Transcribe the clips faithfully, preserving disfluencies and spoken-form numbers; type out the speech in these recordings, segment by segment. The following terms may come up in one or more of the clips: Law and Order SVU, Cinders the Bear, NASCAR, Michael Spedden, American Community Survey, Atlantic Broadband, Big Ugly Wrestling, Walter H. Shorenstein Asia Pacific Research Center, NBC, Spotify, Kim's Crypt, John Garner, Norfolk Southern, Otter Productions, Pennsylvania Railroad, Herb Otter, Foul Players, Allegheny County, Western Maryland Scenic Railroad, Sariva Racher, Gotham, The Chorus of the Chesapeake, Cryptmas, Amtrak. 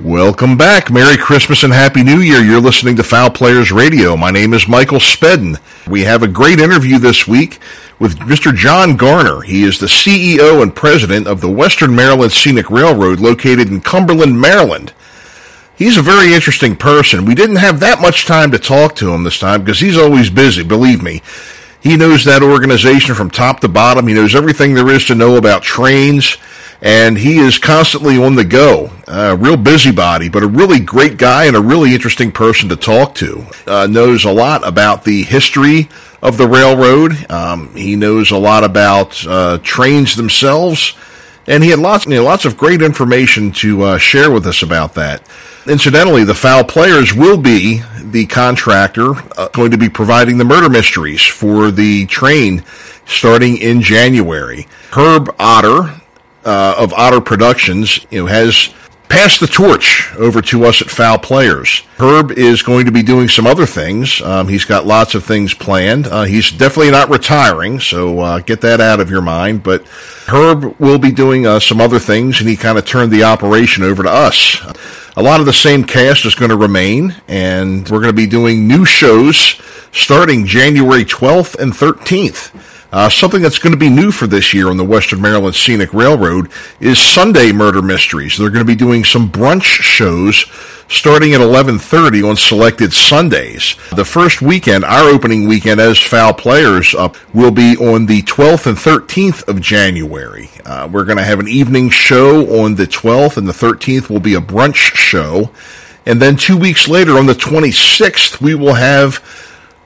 Welcome back. Merry Christmas and Happy New Year. You're listening to Foul Players Radio. My name is Michael Spedden. We have a great interview this week with Mister John Garner. He is the C E O and president of the Western Maryland Scenic Railroad located in Cumberland, Maryland. He's a very interesting person. We didn't have that much time to talk to him this time because he's always busy, believe me. He knows that organization from top to bottom. He knows everything there is to know about trains, and he is constantly on the go. A uh, real busybody, but a really great guy and a really interesting person to talk to. Uh, knows a lot about the history of the railroad. Um, he knows a lot about uh, trains themselves, and he had lots, you know, lots of great information to uh, share with us about that. Incidentally, the Foul Players will be the contractor uh, going to be providing the murder mysteries for the train starting in January. Herb Otter Uh, of Otter Productions, you know, has passed the torch over to us at Foul Players. Herb is going to be doing some other things. Um, he's got lots of things planned. Uh, he's definitely not retiring, so uh, get that out of your mind. But Herb will be doing uh, some other things, and he kind of turned the operation over to us. A lot of the same cast is going to remain, and we're going to be doing new shows starting January twelfth and thirteenth. Uh, something that's going to be new for this year on the Western Maryland Scenic Railroad is Sunday Murder Mysteries. They're going to be doing some brunch shows starting at eleven thirty on selected Sundays. The first weekend, our opening weekend as Foul Players, up, will be on the twelfth and thirteenth of January. Uh, we're going to have an evening show on the twelfth, and the thirteenth will be a brunch show. And then two weeks later, on the twenty-sixth, we will have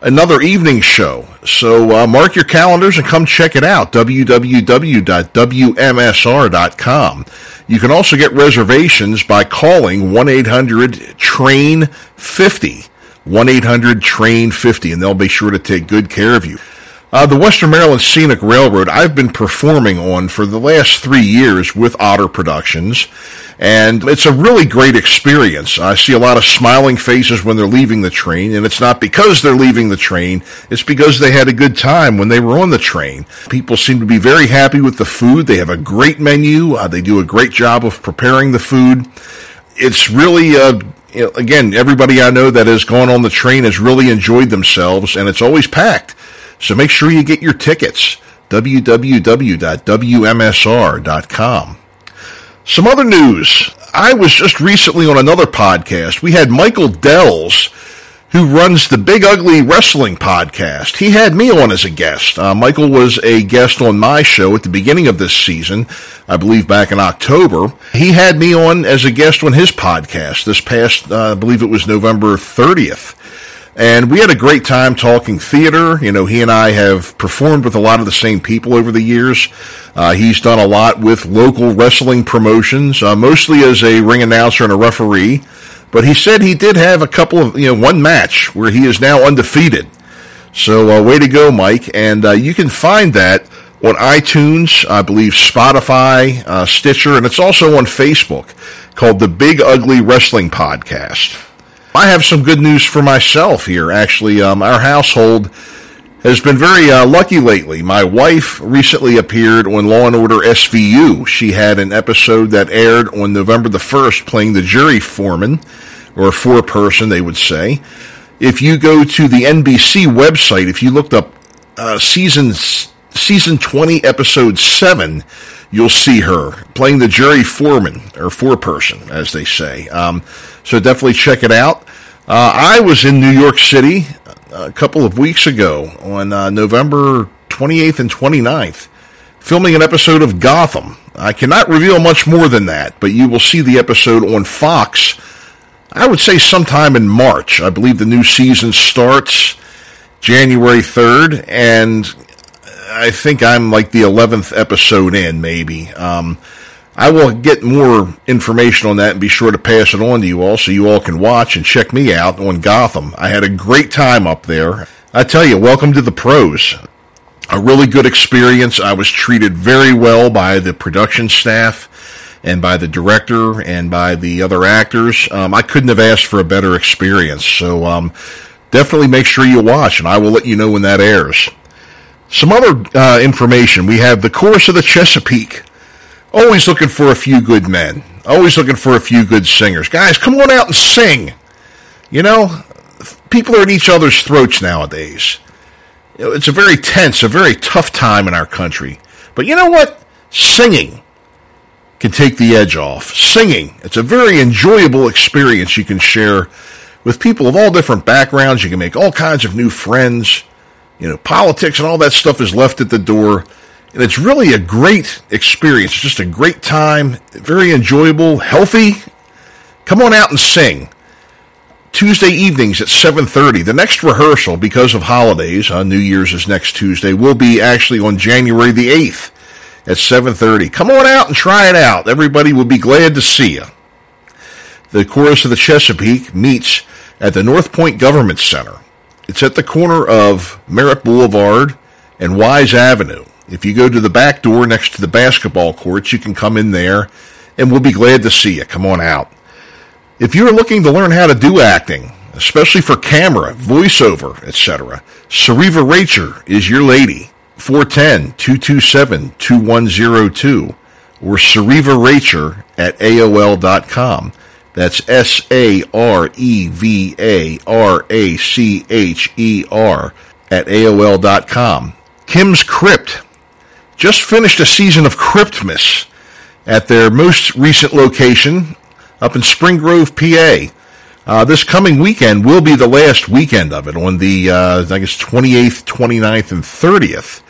another evening show. So uh, mark your calendars and come check it out, w w w dot w m s r dot com. You can also get reservations by calling one eight hundred train fifty, one eight hundred train fifty, and they'll be sure to take good care of you. Uh, the Western Maryland Scenic Railroad, I've been performing on for the last three years with Otter Productions, and it's a really great experience. I see a lot of smiling faces when they're leaving the train, and it's not because they're leaving the train, it's because they had a good time when they were on the train. People seem to be very happy with the food. They have a great menu. Uh, they do a great job of preparing the food. It's really a... Uh, again, everybody I know that has gone on the train has really enjoyed themselves, and it's always packed. So make sure you get your tickets, w w w dot w m s r dot com. Some other news. I was just recently on another podcast. We had Michael Dells, who runs the Big Ugly Wrestling podcast. He had me on as a guest. Uh, Michael was a guest on my show at the beginning of this season, I believe back in October. He had me on as a guest on his podcast this past, uh, I believe it was November thirtieth. And we had a great time talking theater. You know, he and I have performed with a lot of the same people over the years. Uh, he's done a lot with local wrestling promotions, uh, mostly as a ring announcer and a referee. But he said he did have a couple of, you know, one match where he is now undefeated. So uh, way to go, Mike. And uh, you can find that on iTunes, I believe Spotify, uh, Stitcher, and it's also on Facebook, called the Big Ugly Wrestling Podcast. I have some good news for myself here, actually. Um, our household has been very uh, lucky lately. My wife recently appeared on Law and Order S V U. She had an episode that aired on November the first, playing the jury foreman, or foreperson, they would say. If you go to the N B C website, if you looked up uh, season, season twenty, episode seven, you'll see her playing the jury foreman, or foreperson, as they say. Um, so definitely check it out. Uh, I was in New York City a couple of weeks ago on uh, November twenty-eighth and twenty-ninth, filming an episode of Gotham. I cannot reveal much more than that, but you will see the episode on Fox, I would say sometime in March. I believe the new season starts January third, and I think I'm like the eleventh episode in, maybe. Um, I will get more information on that and be sure to pass it on to you all so you all can watch and check me out on Gotham. I had a great time up there. I tell you, welcome to the pros. A really good experience. I was treated very well by the production staff and by the director and by the other actors. Um, I couldn't have asked for a better experience. So um, definitely make sure you watch, and I will let you know when that airs. Some other uh, information. We have The Chorus of the Chesapeake Always looking for a few good men. Always looking for a few good singers. Guys, come on out and sing. You know, people are at each other's throats nowadays. You know, it's a very tense, a very tough time in our country. But you know what? Singing can take the edge off. Singing, it's a very enjoyable experience you can share with people of all different backgrounds. You can make all kinds of new friends. You know, politics and all that stuff is left at the door. And it's really a great experience. It's just a great time. Very enjoyable, healthy. Come on out and sing. Tuesday evenings at seven thirty. The next rehearsal, because of holidays, on New Year's is next Tuesday, will be actually on January the eighth at seven thirty. Come on out and try it out. Everybody will be glad to see you. The Chorus of the Chesapeake meets at the North Point Government Center. It's at the corner of Merritt Boulevard and Wise Avenue. If you go to the back door next to the basketball courts, you can come in there, and we'll be glad to see you. Come on out. If you're looking to learn how to do acting, especially for camera, voiceover, et cetera, Sariva Racher is your lady, four one zero, two two seven, two one zero two, or Sariva Racher at A O L dot com. That's S A R E V A R A C H E R at A O L dot com. Kim's Crypt just finished a season of Cryptmas at their most recent location up in Spring Grove, P A. Uh, this coming weekend will be the last weekend of it on the, uh, I guess, twenty-eighth, twenty-ninth, and thirtieth.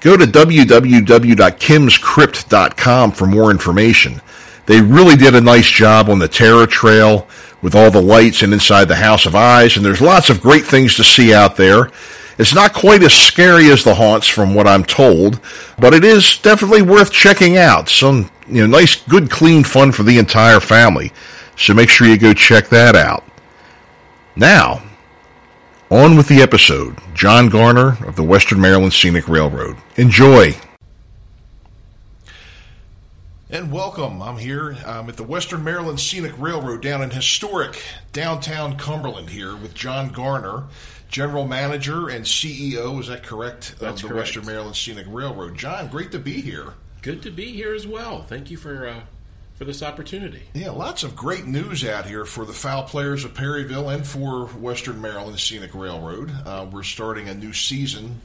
Go to w w w dot kims crypt dot com for more information. They really did a nice job on the Terror Trail with all the lights and inside the House of Eyes, and there's lots of great things to see out there. It's not quite as scary as the haunts, from what I'm told, but it is definitely worth checking out. Some, you know, nice, good, clean fun for the entire family. So make sure you go check that out. Now, on with the episode. John Garner of the Western Maryland Scenic Railroad. Enjoy. And welcome. I'm here I'm at the Western Maryland Scenic Railroad down in historic downtown Cumberland here with John Garner, General Manager and C E O, is that correct, of That's the correct. Western Maryland Scenic Railroad. John, great to be here. Good to be here as well. Thank you for uh, for this opportunity. Yeah, lots of great news out here for the Foul Players of Perryville and for Western Maryland Scenic Railroad. Uh, we're starting a new season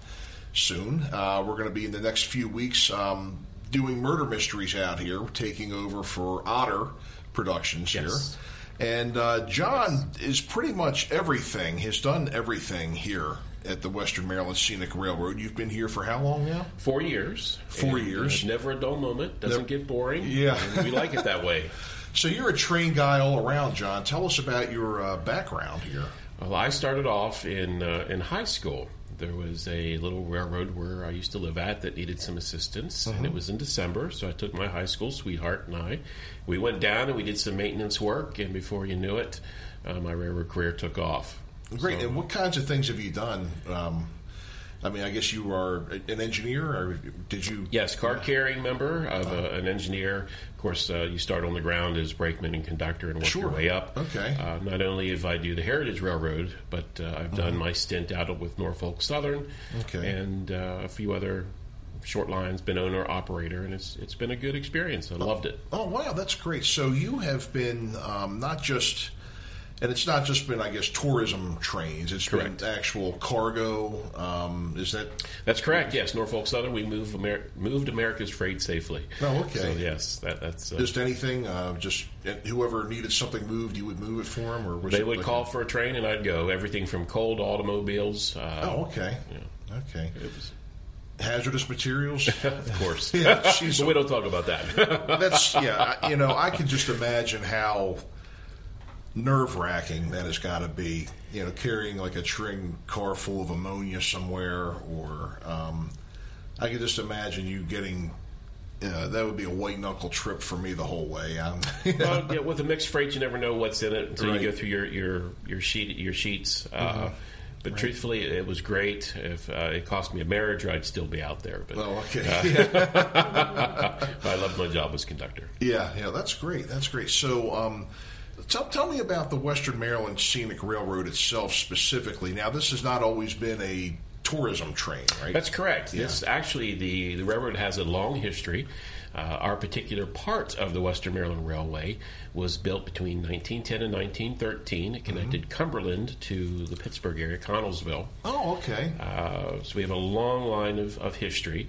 soon. Uh, we're going to be in the next few weeks um, doing murder mysteries out here, taking over for Otter Productions yes. here. And uh, John is pretty much everything, has done everything here at the Western Maryland Scenic Railroad. You've been here for how long now? Four years. Four and, years. Uh, never a dull moment. Doesn't never. get boring. Yeah. And we like it that way. So you're a train guy all around, John. Tell us about your uh, background here. Well, I started off in uh, in high school. There was a little railroad where I used to live at that needed some assistance, uh-huh. and it was in December, so I took my high school sweetheart and I. We went down and we did some maintenance work, and before you knew it, uh, my railroad career took off. Great. So, and what kinds of things have you done? Um, I mean, I guess you are an engineer, or did you? Yes, card-carrying member of uh, an engineer. Of course, uh, you start on the ground as brakeman and conductor and work sure. your way up. Okay. Uh, not only have I do the Heritage Railroad, but uh, I've done mm-hmm. my stint out with Norfolk Southern okay. and uh, a few other short lines, been owner-operator, and it's it's been a good experience. I loved it. Oh, wow, that's great. So you have been um, not just... And it's not just been, I guess, tourism trains. It's correct. been actual cargo. Um, is that? That's correct. Yes, Norfolk Southern. We moved Amer- moved America's freight safely. Oh, okay. So, yes, that, that's uh, just anything. Uh, just whoever needed something moved, you would move it for them, or was they would like call a... for a train, and I'd go. Everything from coal to automobiles. Uh, oh, okay. Yeah. Okay. It was hazardous materials, of course. yeah, geez, but we don't talk about that. that's yeah. I, you know, I can just imagine how nerve-wracking that has got to be, you know, carrying like a train car full of ammonia somewhere, or um, I could just imagine you getting, you know, that would be a white-knuckle trip for me the whole way. I'm, you know. Well, yeah, with a mixed freight, you never know what's in it until right. you go through your your your sheet your sheets. Mm-hmm. Uh, But right. truthfully, it was great. If uh, it cost me a marriage, I'd still be out there. But, oh, okay. Uh, I loved my job as conductor. Yeah, yeah, that's great. That's great. So, um, Tell, tell me about the Western Maryland Scenic Railroad itself specifically. Now, this has not always been a tourism train, right? That's correct. Yeah. It's actually, the, the railroad has a long history. Uh, our particular part of the Western Maryland Railway was built between nineteen ten and nineteen thirteen. It connected mm-hmm. Cumberland to the Pittsburgh area, Connellsville. Oh, okay. Uh, so we have a long line of, of history.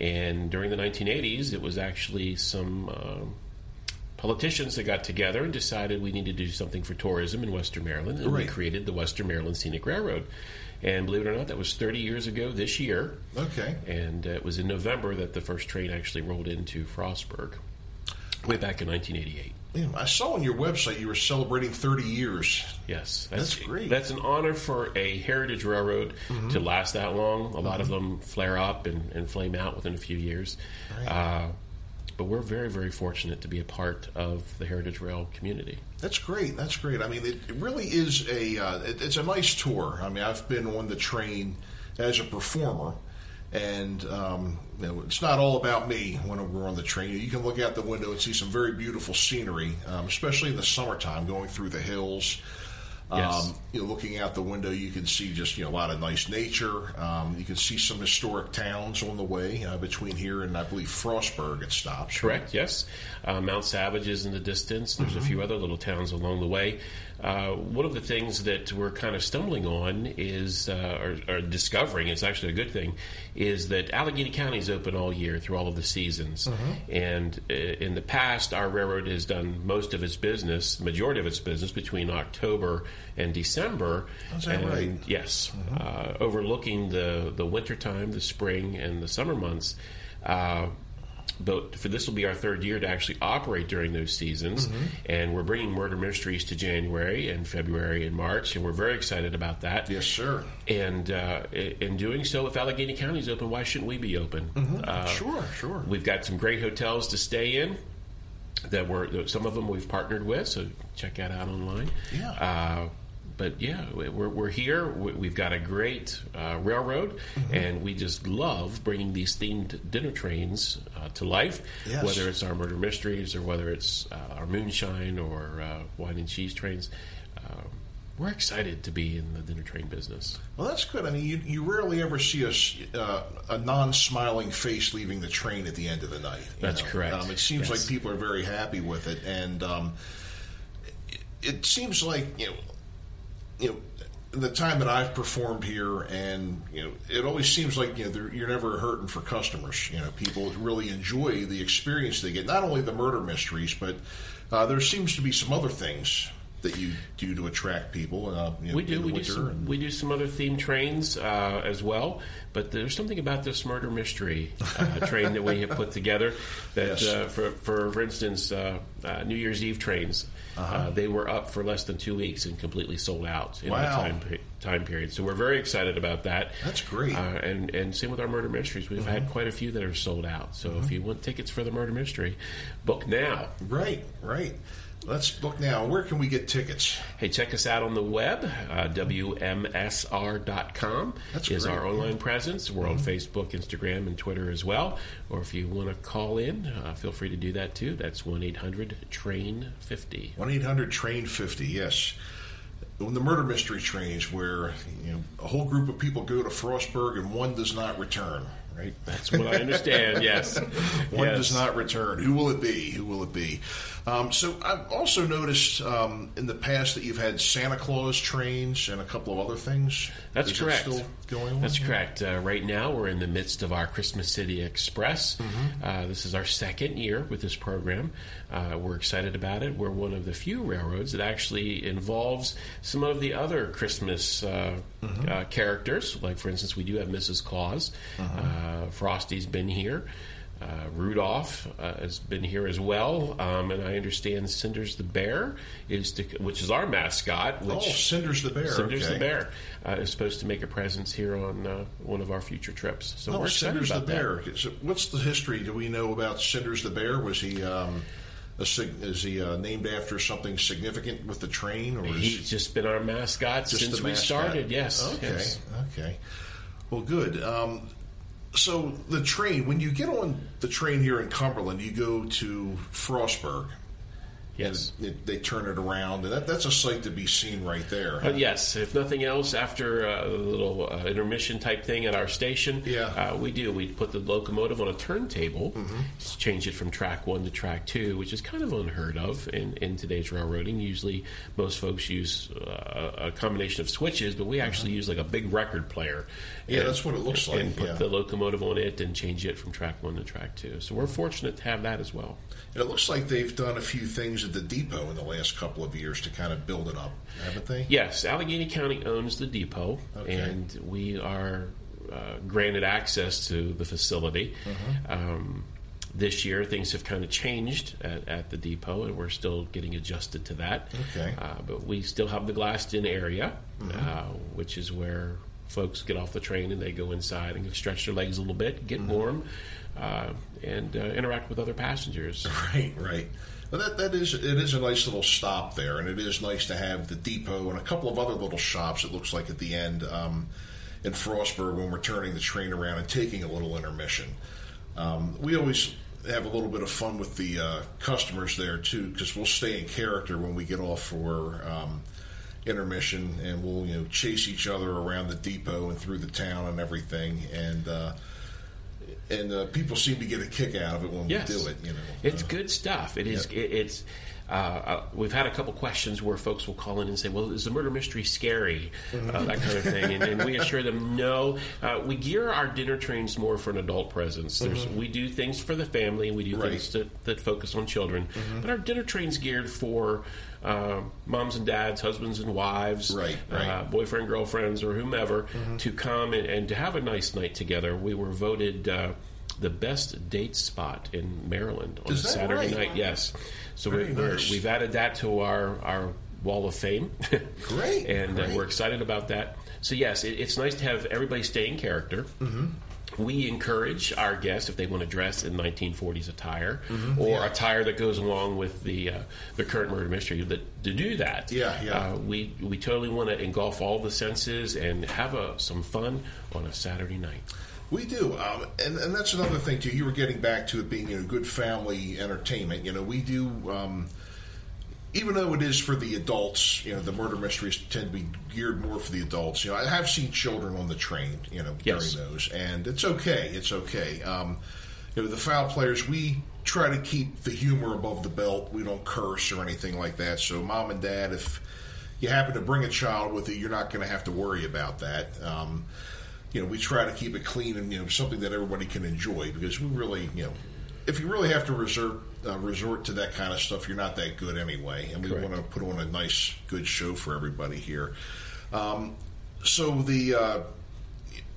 And during the nineteen eighties, it was actually some um, politicians that got together and decided we needed to do something for tourism in Western Maryland. And right. we created the Western Maryland Scenic Railroad. And believe it or not, that was thirty years ago this year. Okay. And uh, it was in November that the first train actually rolled into Frostburg, way back in nineteen eighty-eight. Yeah, I saw on your website you were celebrating thirty years. Yes. That's, that's great. That's an honor for a heritage railroad mm-hmm. to last that long. A mm-hmm. lot of them flare up and, and flame out within a few years. Right. Uh, but we're very, very fortunate to be a part of the Heritage Rail community. That's great. That's great. I mean, it, it really is a uh, it, it's a nice tour. I mean, I've been on the train as a performer. And um, you know, it's not all about me when we're on the train. You can look out the window and see some very beautiful scenery, um, especially in the summertime, going through the hills. Yes. Um, you know, looking out the window, you can see just you know a lot of nice nature. Um, you can see some historic towns on the way uh, between here and, I believe, Frostburg it stops. Correct, yes. Uh, Mount Savage is in the distance. There's mm-hmm. a few other little towns along the way. Uh, one of the things that we're kind of stumbling on is, uh, or, or discovering, it's actually a good thing, is that Allegheny County is open all year through all of the seasons. Mm-hmm. And uh, in the past, our railroad has done most of its business, majority of its business, between October and December. That's and, right. Yes. Mm-hmm. Uh, overlooking the, the wintertime, the spring, and the summer months. Uh, But for this will be our third year to actually operate during those seasons, mm-hmm. and we're bringing Murder Mysteries to January and February and March, and we're very excited about that. Yes, sure. And uh, in doing so, if Allegheny County is open, why shouldn't we be open? Mm-hmm. Uh, sure, sure. We've got some great hotels to stay in that we're some of them we've partnered with, so check that out online. Yeah. Uh, But, yeah, we're, we're here. We've got a great uh, railroad, mm-hmm. and we just love bringing these themed dinner trains uh, to life, yes. whether it's our Murder Mysteries or whether it's uh, our Moonshine or uh, Wine and Cheese trains. Um, we're excited to be in the dinner train business. Well, that's good. I mean, you, you rarely ever see a, uh, a non-smiling face leaving the train at the end of the night. You that's know? correct. Um, it seems yes. like people are very happy with it, and um, it, it seems like, you know, You know, the time that I've performed here, and you know, it always seems like you know you're never hurting for customers. You know, people really enjoy the experience they get. Not only the murder mysteries, but uh, there seems to be some other things that you do to attract people. Uh, you know, we do. We do, some, and, we do some other themed trains uh, as well. But there's something about this murder mystery uh, train that we have put together. That yes. uh, for, for for instance, uh, uh, New Year's Eve trains. Uh-huh. Uh, they were up for less than two weeks and completely sold out in wow. that time, time period. So we're very excited about that. That's great. Uh, and, and same with our murder mysteries. We've mm-hmm. had quite a few that are sold out. So mm-hmm. if you want tickets for the murder mystery, book now. Right, right. Let's book now. Where can we get tickets? Hey, check us out on the web. Uh, W M S R dot com That's is great. Our online presence. We're mm-hmm. on Facebook, Instagram, and Twitter as well. Or if you want to call in, uh, feel free to do that too. That's one eight hundred train fifty. one eight hundred train fifty, yes. On the murder mystery trains where you know a whole group of people go to Frostburg and one does not return. Right. That's what I understand, yes. One yes. does not return. Who will it be? Who will it be? Um, so I've also noticed um, in the past that you've had Santa Claus trains and a couple of other things. That's Is correct. That still going on? That's here? correct. Uh, right now we're in the midst of our Christmas City Express. Mm-hmm. Uh, this is our second year with this program. Uh, we're excited about it. We're one of the few railroads that actually involves some of the other Christmas uh, mm-hmm. uh, characters. Like, for instance, we do have Missus Claus. Uh-huh. Uh, Uh, Frosty's been here. Uh, Rudolph uh, has been here as well, um, and I understand Cinders the Bear is, to, which is our mascot. Which, oh, Cinders the Bear! Cinders okay. the Bear uh, is supposed to make a presence here on uh, one of our future trips. So oh, we're Cinders the Bear. So what's the history? Do we know about Cinders the Bear? Was he? Um A, is he uh, named after something significant with the train? Or he's is, just been our mascot since we mascot. started. Yes. Okay. Yes. Okay. Well, good. Um, So the train, when you get on the train here in Cumberland, you go to Frostburg. Yes. And it, they turn it around, and that, that's a sight to be seen right there. Huh? But yes, if nothing else, after a little uh, intermission type thing at our station, yeah. uh, we do. We put the locomotive on a turntable, mm-hmm. change it from track one to track two, which is kind of unheard of in, in today's railroading. Usually most folks use uh, a combination of switches, but we actually mm-hmm. use like a big record player. Yeah, and, that's what it looks and, like. And put yeah. the locomotive on it and change it from track one to track two. So we're fortunate to have that as well. And it looks like they've done a few things at the depot in the last couple of years to kind of build it up, haven't they? Yes, Allegheny County owns the depot, okay. and we are uh, granted access to the facility. Uh-huh. Um, this year, things have kind of changed at, at the depot, and we're still getting adjusted to that. Okay, uh, but we still have the glassed-in area, uh-huh. uh, which is where folks get off the train and they go inside and stretch their legs a little bit, get uh-huh. warm, uh, and uh, interact with other passengers. Right, right. Well, that, that is, it is a nice little stop there, and it is nice to have the depot and a couple of other little shops, it looks like, at the end um, in Frostburg when we're turning the train around and taking a little intermission. Um, we always have a little bit of fun with the uh, customers there, too, because we'll stay in character when we get off for um, intermission, and we'll you know chase each other around the depot and through the town and everything, and... Uh, And uh, people seem to get a kick out of it when yes. we do it. You know, it's uh, good stuff. It is. Yeah. It, it's. Uh, uh, we've had a couple questions where folks will call in and say, "Well, is the murder mystery scary?" Mm-hmm. Uh, that kind of thing. And, and we assure them, no. Uh, we gear our dinner trains more for an adult presence. There's, mm-hmm. we do things for the family. We do right. things that, that focus on children. Mm-hmm. But our dinner train's geared for uh, moms and dads, husbands and wives, right, right. Uh, boyfriend, girlfriends, or whomever mm-hmm. to come and, and to have a nice night together. We were voted Uh, the best date spot in Maryland on a Saturday right? night. Yes. So we, nice. we've added that to our, our wall of fame. Great. And Great. Uh, we're excited about that. So, yes, it, it's nice to have everybody stay in character. Mm-hmm. We encourage our guests, if they want to dress in nineteen forties attire, mm-hmm. or yeah. attire that goes along with the uh, the current murder mystery, that, to do that. Yeah, yeah. Uh, we, we totally want to engulf all the senses and have a, some fun on a Saturday night. We do, um, and, and that's another thing, too. You were getting back to it being you know, good family entertainment. You know, we do, um, even though it is for the adults, you know, the murder mysteries tend to be geared more for the adults. You know, I have seen children on the train, you know, yes. during those, and it's okay. It's okay. Um, you know, the Foul Players, we try to keep the humor above the belt. We don't curse or anything like that. So, mom and dad, if you happen to bring a child with you, you're not going to have to worry about that. Um, You know, we try to keep it clean and, you know, something that everybody can enjoy because we really, you know, if you really have to resort, uh, resort to that kind of stuff, you're not that good anyway. And we want to put on a nice, good show for everybody here. Um, so the, uh,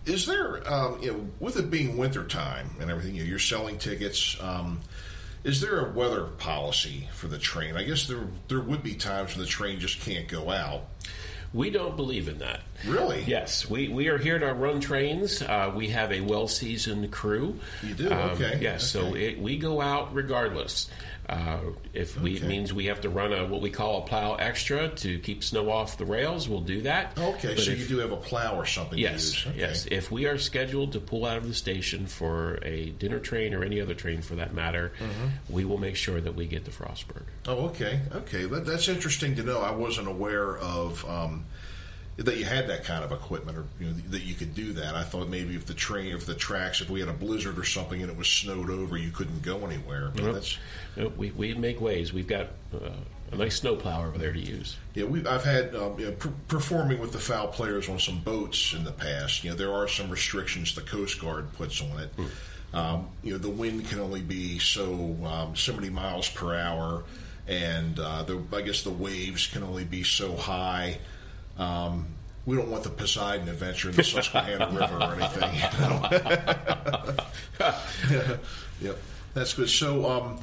is there, um, you know, with it being wintertime and everything, you know, you're selling tickets, um, is there a weather policy for the train? I guess there there would be times when the train just can't go out. We don't believe in that. Really? Yes. We we are here to run trains. Uh, we have a well-seasoned crew. You do? Um, okay. Yes. Okay. So it, we go out regardless. Uh, if we, okay. it means we have to run a what we call a plow extra to keep snow off the rails, we'll do that. Okay. But so if, you do have a plow or something yes, to use. Okay. Yes. If we are scheduled to pull out of the station for a dinner train or any other train for that matter, mm-hmm. we will make sure that we get to Frostburg. Oh, okay. Okay. That, that's interesting to know. I wasn't aware of um, that you had that kind of equipment or you know, that you could do that. I thought maybe if the train, if the tracks, if we had a blizzard or something and it was snowed over, you couldn't go anywhere. But nope. that's, nope. We, we make ways. We've got uh, a nice snowplow over there to use. Yeah, we I've had um, you know, pre- performing with the Foul Players on some boats in the past. You know, there are some restrictions the Coast Guard puts on it. Mm. Um, you know, the wind can only be so um, so many miles per hour, and uh, the, I guess the waves can only be so high. Um, we don't want the Poseidon adventure in the Susquehanna River or anything. You know? Yep, that's good. So, um,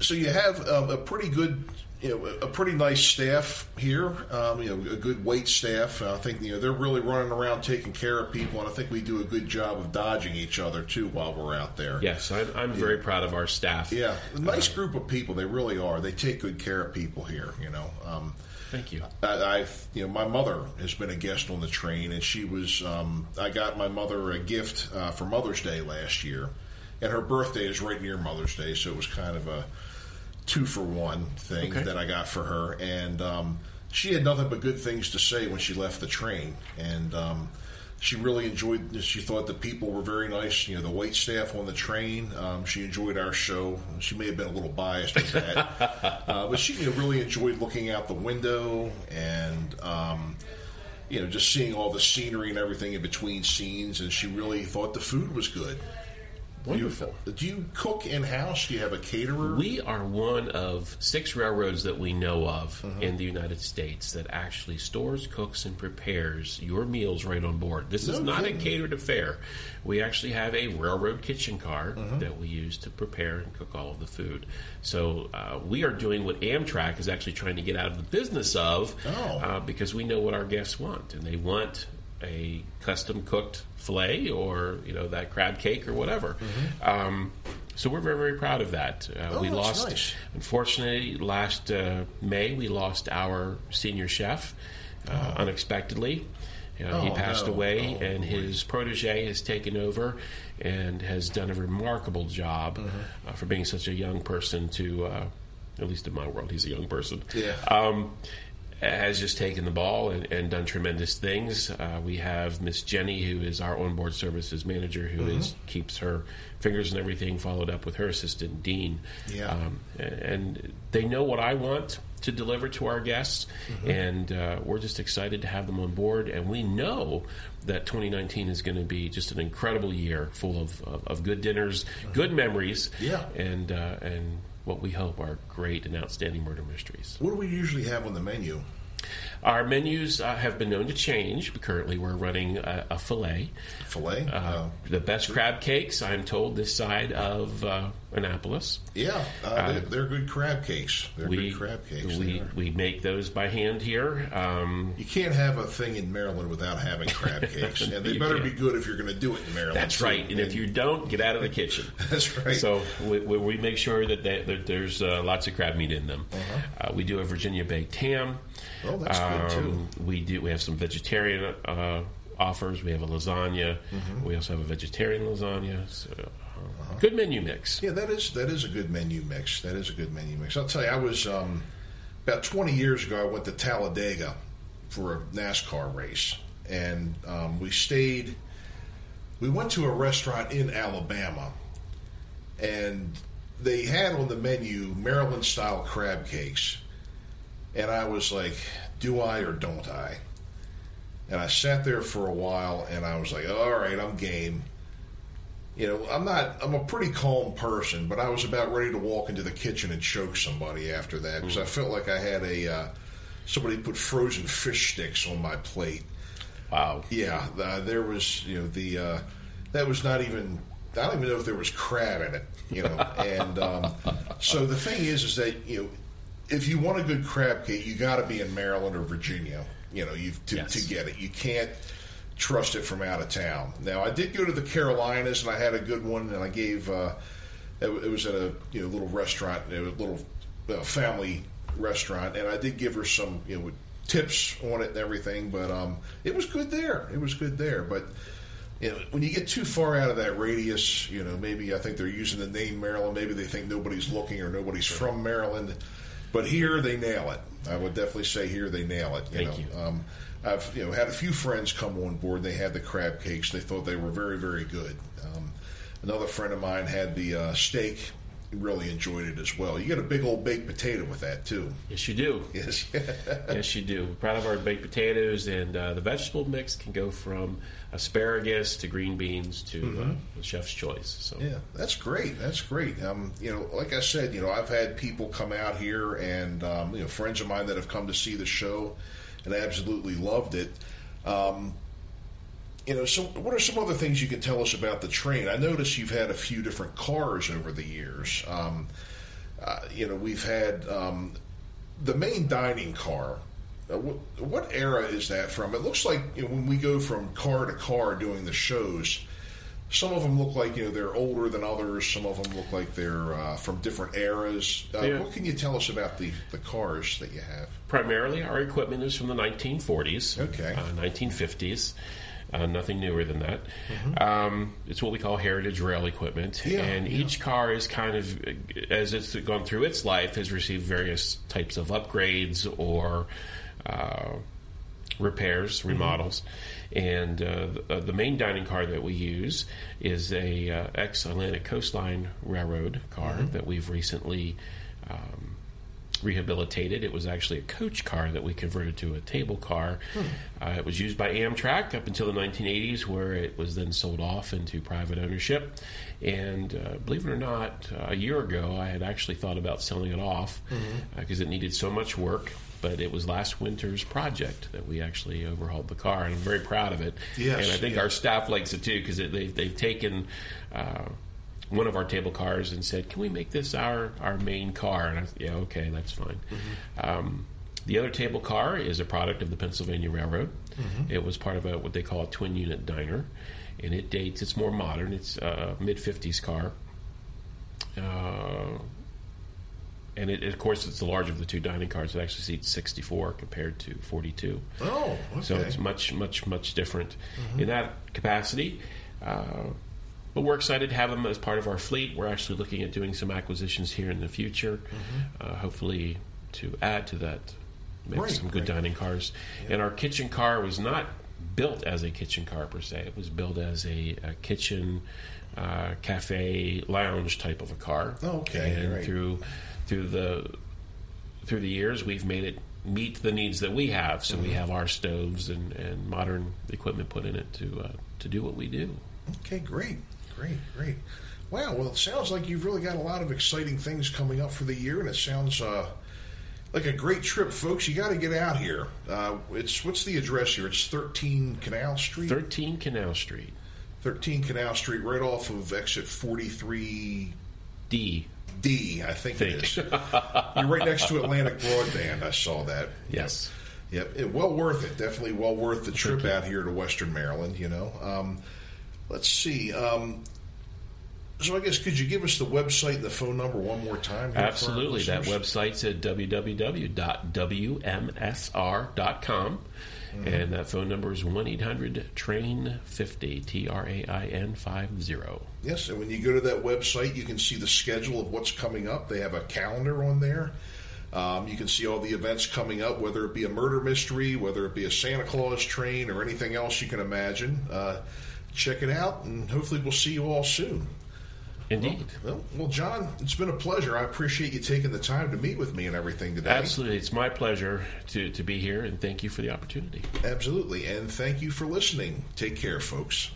so you have um, a pretty good, you know, a pretty nice staff here. Um, you know, a good wait staff. I think you know they're really running around taking care of people, and I think we do a good job of dodging each other too while we're out there. Yes, I'm, I'm very yeah. proud of our staff. Yeah, a nice uh, group of people. They really are. They take good care of people here. You know. Um, Thank you. I, I've, you know, my mother has been a guest on the train, and she was. Um, I got my mother a gift uh, for Mother's Day last year, and her birthday is right near Mother's Day, so it was kind of a, two for one thing okay. that I got for her, and um, she had nothing but good things to say when she left the train, and um, she really enjoyed. She thought the people were very nice. You know, the wait staff on the train. Um, she enjoyed our show. She may have been a little biased with that, uh, but she you know, really enjoyed looking out the window and um, you know just seeing all the scenery and everything in between scenes. And she really thought the food was good. Wonderful. Do you, do you cook in-house? Do you have a caterer? We are one of six railroads that we know of uh-huh. in the United States that actually stores, cooks, and prepares your meals right on board. This no is not kidding. a catered affair. We actually have a railroad kitchen cart uh-huh. that we use to prepare and cook all of the food. So uh, we are doing what Amtrak is actually trying to get out of the business of oh. uh, because we know what our guests want, and they want a custom-cooked filet or, you know, that crab cake or whatever. Mm-hmm. Um, so we're very, very proud of that. Uh, oh, we that's lost, nice. Unfortunately, last uh, May, we lost our senior chef uh, oh. unexpectedly. You know, oh, he passed no. away, oh, and his protege has taken over and has done a remarkable job mm-hmm. uh, for being such a young person to, uh, at least in my world, he's a young person. Yeah. Um, has just taken the ball and, and done tremendous things. Uh, we have Miss Jenny, who is our onboard services manager, who mm-hmm. is keeps her fingers and everything followed up with her assistant, Dean. Yeah. Um, and they know what I want to deliver to our guests, mm-hmm. and uh, we're just excited to have them on board. And we know that twenty nineteen is going to be just an incredible year full of, of, of good dinners, mm-hmm. good memories, yeah. and uh, and what we hope are great and outstanding murder mysteries. What do we usually have on the menu? Our menus uh, have been known to change. Currently, we're running a, a filet. Filet? Uh, oh. The best sure. crab cakes, I'm told, this side of uh, Annapolis. Yeah, uh, they, they're good crab cakes. They're we, good crab cakes. We, we make those by hand here. Um, you can't have a thing in Maryland without having crab cakes. And they better can. be good if you're going to do it in Maryland. That's right. And, and if you don't, get out of the kitchen. That's right. So we, we make sure that, they, that there's uh, lots of crab meat in them. Uh-huh. Uh, we do a Virginia baked ham. Oh, that's good, too. Um, we, do, we have some vegetarian uh, offers. We have a lasagna. Mm-hmm. We also have a vegetarian lasagna. So, uh, uh-huh. Good menu mix. Yeah, that is that is a good menu mix. That is a good menu mix. I'll tell you, I was um, about twenty years ago, I went to Talladega for a NASCAR race. And um, we stayed, we went to a restaurant in Alabama. And they had on the menu Maryland-style crab cakes. And I was like, do I or don't I? And I sat there for a while, and I was like, all right, I'm game. You know, I'm not, I'm a pretty calm person, but I was about ready to walk into the kitchen and choke somebody after that, because mm. I felt like I had a, uh, somebody put frozen fish sticks on my plate. Wow. Yeah, uh, there was, you know, the, uh, that was not even, I don't even know if there was crab in it, you know. And um, so the thing is, is that, you know, if you want a good crab cake, you got to be in Maryland or Virginia, you know, you've to, yes. to get it. You can't trust it from out of town. Now, I did go to the Carolinas, and I had a good one, and I gave. Uh, it, it was at a you know little restaurant, a little uh, family restaurant, and I did give her some you know tips on it and everything. But um, it was good there. It was good there, but. You know, when you get too far out of that radius, you know, maybe I think they're using the name Maryland. Maybe they think nobody's looking or nobody's sure. from Maryland. But here they nail it. I would definitely say here they nail it. You Thank know. you. Um, I've you know had a few friends come on board. They had the crab cakes. They thought they were very, very good. Um, another friend of mine had the uh, steak. Really enjoyed it as well. You get a big old baked potato with that too. Yes, you do. Yes, yes, you do. We're proud of our baked potatoes, and uh, the vegetable mix can go from asparagus to green beans to mm-hmm. uh, the chef's choice. So yeah, that's great. That's great. Um, you know, like I said, you know, I've had people come out here, and um, you know, friends of mine that have come to see the show, and absolutely loved it. Um, You know, so what are some other things you can tell us about the train? I notice you've had a few different cars over the years. Um, uh, you know, we've had um, the main dining car. Uh, wh- what era is that from? It looks like you know, when we go from car to car doing the shows, some of them look like you know they're older than others. Some of them look like they're uh, from different eras. Uh, yeah. What can you tell us about the, the cars that you have? Primarily, our equipment is from the nineteen forties, okay, uh, nineteen fifties. Uh, nothing newer than that. Mm-hmm. Um, it's what we call heritage rail equipment. Yeah, and yeah. each car is kind of, as it's gone through its life, has received various types of upgrades or uh, repairs, remodels. Mm-hmm. And uh, the, the main dining car that we use is a uh, ex-Atlantic Coastline Railroad car mm-hmm. that we've recently um, rehabilitated. It was actually a coach car that we converted to a table car. Hmm. Uh, it was used by Amtrak up until the nineteen eighties, where it was then sold off into private ownership. And uh, believe it or not, uh, a year ago, I had actually thought about selling it off because mm-hmm. uh, it needed so much work. But it was last winter's project that we actually overhauled the car, and I'm very proud of it. Yes, and I think yes. our staff likes it, too, because they've, they've taken... Uh, one of our table cars and said, "Can we make this our, our main car?" And I said, "Yeah, okay, that's fine." Mm-hmm. Um, the other table car is a product of the Pennsylvania Railroad. Mm-hmm. It was part of a, what they call a twin unit diner, and it dates. It's more modern. It's a mid fifties car, uh, and it, of course, it's the larger of the two dining cars. It actually seats sixty-four compared to forty-two. Oh, okay. So it's much, much, much different mm-hmm. in that capacity. Uh, But we're excited to have them as part of our fleet. We're actually looking at doing some acquisitions here in the future, mm-hmm. uh, hopefully to add to that, make right, some good right. dining cars. Yeah. And our kitchen car was not built as a kitchen car per se. It was built as a, a kitchen, uh, cafe, lounge type of a car. Oh, okay. And right. through through the through the years, we've made it meet the needs that we have. So mm-hmm. we have our stoves and, and modern equipment put in it to uh, to do what we do. Okay, great. Great, great. Wow, well, it sounds like you've really got a lot of exciting things coming up for the year, and it sounds uh, like a great trip, folks. You got to get out here. Uh, it's what's the address here? It's thirteen Canal Street? thirteen Canal Street. thirteen Canal Street, right off of exit forty-three... D. D, I think, think. it is. You're right next to Atlantic Broadband. I saw that. Yes. Yep, yep. Well worth it. Definitely well worth the trip out here to Western Maryland, you know. Um Let's see. Um, so I guess could you give us the website and the phone number one more time? Absolutely. That website's at w w w dot w m s r dot com. Mm-hmm. And that phone number is one eight hundred train fifty, T R A I N fifty. Yes, and when you go to that website, you can see the schedule of what's coming up. They have a calendar on there. Um, you can see all the events coming up, whether it be a murder mystery, whether it be a Santa Claus train, or anything else you can imagine. Uh Check it out, and hopefully we'll see you all soon. Indeed. Well, well, well, John, it's been a pleasure. I appreciate you taking the time to meet with me and everything today. Absolutely. It's my pleasure to, to be here, and thank you for the opportunity. Absolutely, and thank you for listening. Take care, folks.